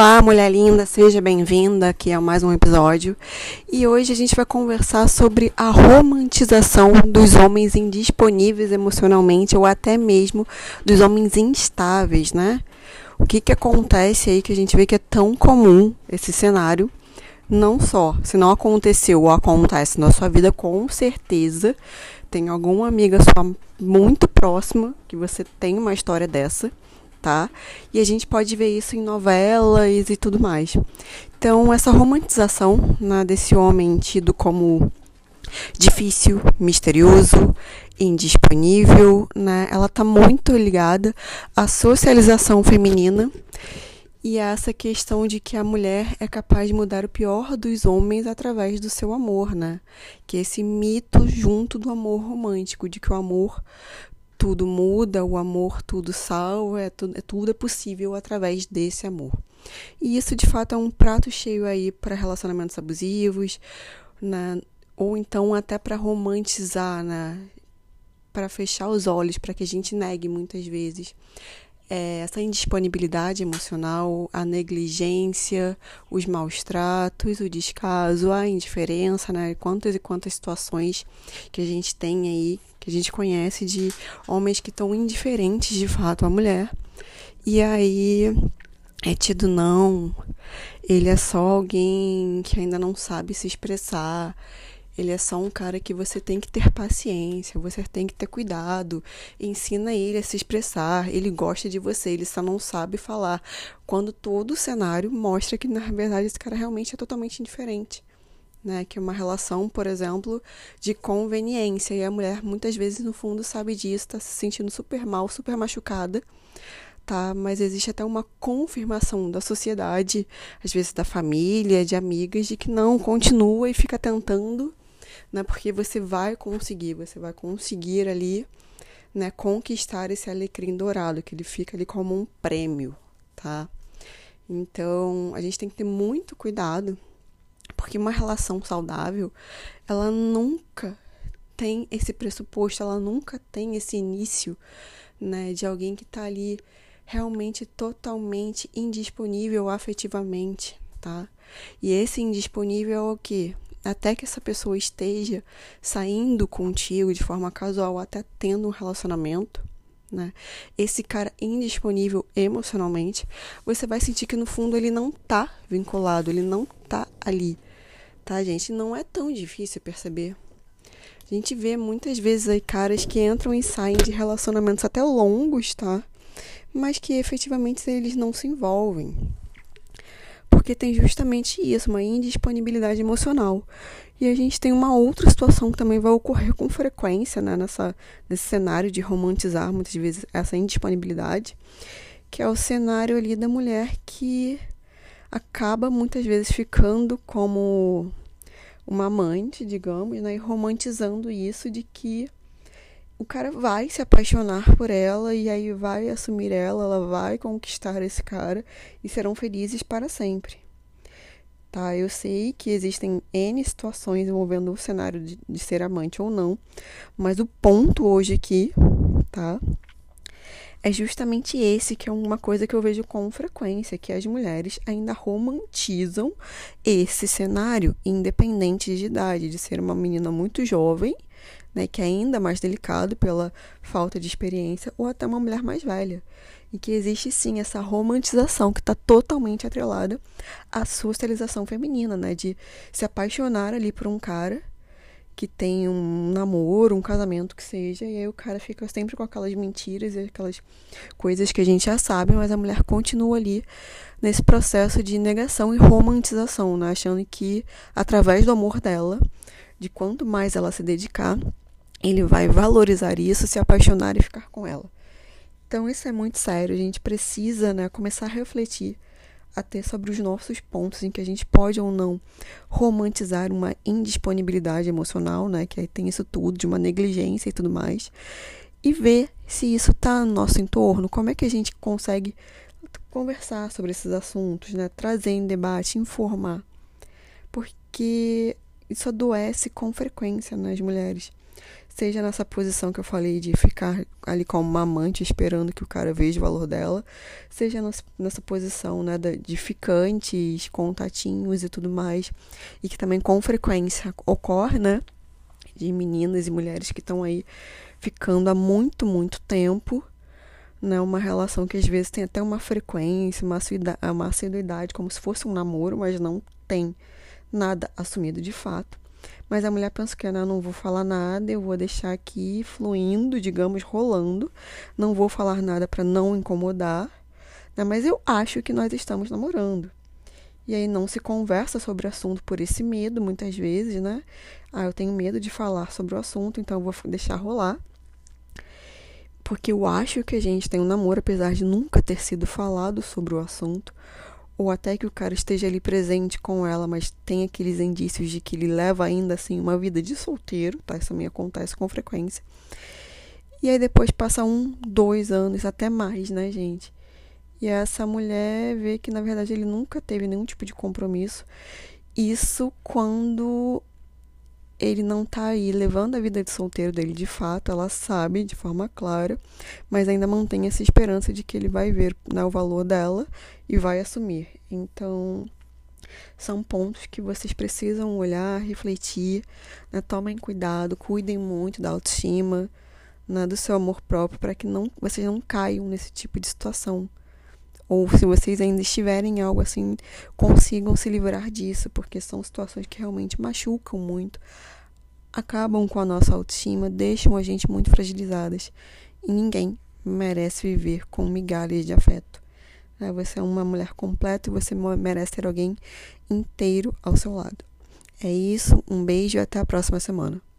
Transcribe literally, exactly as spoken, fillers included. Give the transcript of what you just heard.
Olá, mulher linda, seja bem-vinda aqui a mais um episódio. E hoje a gente vai conversar sobre a romantização dos homens indisponíveis emocionalmente ou até mesmo dos homens instáveis, né? O que que acontece aí que a gente vê que é tão comum esse cenário? Não só, se não aconteceu ou acontece na sua vida, com certeza tem alguma amiga sua muito próxima que você tem uma história dessa. Tá? E a gente pode ver isso em novelas e tudo mais. Então, essa romantização, né, desse homem tido como difícil, misterioso, indisponível, né, ela está muito ligada à socialização feminina e a essa questão de que a mulher é capaz de mudar o pior dos homens através do seu amor, né? Que é esse mito junto do amor romântico, de que o amor tudo muda, o amor tudo salva, é tudo, é tudo é possível através desse amor. E isso, de fato, é um prato cheio aí para relacionamentos abusivos, né? Ou então até para romantizar, né? Para fechar os olhos, para que a gente negue muitas vezes é, essa indisponibilidade emocional, a negligência, os maus tratos, o descaso, a indiferença, né? Quantas e quantas situações que a gente tem aí, que a gente conhece, de homens que estão indiferentes de fato à mulher. E aí é tido não, ele é só alguém que ainda não sabe se expressar, ele é só um cara que você tem que ter paciência, você tem que ter cuidado, ensina ele a se expressar, ele gosta de você, ele só não sabe falar. Quando todo o cenário mostra que, na verdade, esse cara realmente é totalmente indiferente. Né, que é uma relação, por exemplo, de conveniência, e a mulher muitas vezes no fundo sabe disso, está se sentindo super mal, super machucada, tá? Mas existe até uma confirmação da sociedade, às vezes da família, de amigas, de que não, continua e fica tentando, né, porque você vai conseguir, você vai conseguir ali, né, conquistar esse alecrim dourado, que ele fica ali como um prêmio, tá? Então, a gente tem que ter muito cuidado, porque uma relação saudável, ela nunca tem esse pressuposto, ela nunca tem esse início, né, de alguém que tá ali realmente totalmente indisponível afetivamente, tá? E esse indisponível é o quê? Até que essa pessoa esteja saindo contigo de forma casual, até tendo um relacionamento, né? Esse cara indisponível emocionalmente, você vai sentir que no fundo ele não tá vinculado, ele não tá ali, tá, gente? Não é tão difícil perceber. A gente vê muitas vezes aí caras que entram e saem de relacionamentos até longos, tá? Mas que efetivamente eles não se envolvem. Porque tem justamente isso, uma indisponibilidade emocional. E a gente tem uma outra situação que também vai ocorrer com frequência, né, nessa, nesse cenário de romantizar muitas vezes essa indisponibilidade, que é o cenário ali da mulher que acaba muitas vezes ficando como uma amante, digamos, né, e romantizando isso de que o cara vai se apaixonar por ela e aí vai assumir ela, ela vai conquistar esse cara e serão felizes para sempre. Tá? Eu sei que existem N situações envolvendo o cenário de, de ser amante ou não, mas o ponto hoje aqui, tá, é justamente esse, que é uma coisa que eu vejo com frequência, que as mulheres ainda romantizam esse cenário, independente de idade, de ser uma menina muito jovem, né, que é ainda mais delicado pela falta de experiência, ou até uma mulher mais velha. E que existe, sim, essa romantização que está totalmente atrelada à socialização feminina, né, de se apaixonar ali por um cara que tem um namoro, um casamento, que seja, e aí o cara fica sempre com aquelas mentiras e aquelas coisas que a gente já sabe, mas a mulher continua ali nesse processo de negação e romantização, né? Achando que, através do amor dela, de quanto mais ela se dedicar, ele vai valorizar isso, se apaixonar e ficar com ela. Então, isso é muito sério, a gente precisa, né, começar a refletir até sobre os nossos pontos em que a gente pode ou não romantizar uma indisponibilidade emocional, né, que aí tem isso tudo, de uma negligência e tudo mais, e ver se isso está no nosso entorno, como é que a gente consegue conversar sobre esses assuntos, né, trazer em debate, informar, porque isso adoece com frequência nas mulheres. seja nessa posição que eu falei de ficar ali como uma amante esperando que o cara veja o valor dela, seja nessa posição, né, de ficantes, contatinhos e tudo mais, e que também com frequência ocorre, né, de meninas e mulheres que estão aí ficando há muito, muito tempo, né, uma relação que às vezes tem até uma frequência, uma assiduidade, como se fosse um namoro, mas não tem nada assumido de fato. Mas a mulher pensa que, né, não vou falar nada, eu vou deixar aqui fluindo, digamos, rolando, não vou falar nada para não incomodar, né, mas eu acho que nós estamos namorando. E aí não se conversa sobre o assunto por esse medo, muitas vezes, né? Ah, eu tenho medo de falar sobre o assunto, então eu vou deixar rolar. Porque eu acho que a gente tem um namoro, apesar de nunca ter sido falado sobre o assunto, ou até que o cara esteja ali presente com ela, mas tem aqueles indícios de que ele leva ainda assim uma vida de solteiro, tá? Isso também acontece com frequência. E aí depois passa um, dois anos, até mais, né, gente? E essa mulher vê que, na verdade, ele nunca teve nenhum tipo de compromisso. Isso quando ele não tá aí levando a vida de solteiro dele de fato, ela sabe de forma clara, mas ainda mantém essa esperança de que ele vai ver, né, o valor dela e vai assumir. Então, são pontos que vocês precisam olhar, refletir, né? Tomem cuidado, cuidem muito da autoestima, né, do seu amor próprio, para que não, vocês não caiam nesse tipo de situação. Ou se vocês ainda estiverem em algo assim, consigam se livrar disso, porque são situações que realmente machucam muito, acabam com a nossa autoestima, deixam a gente muito fragilizadas. E ninguém merece viver com migalhas de afeto. Você é uma mulher completa e você merece ter alguém inteiro ao seu lado. É isso, um beijo e até a próxima semana.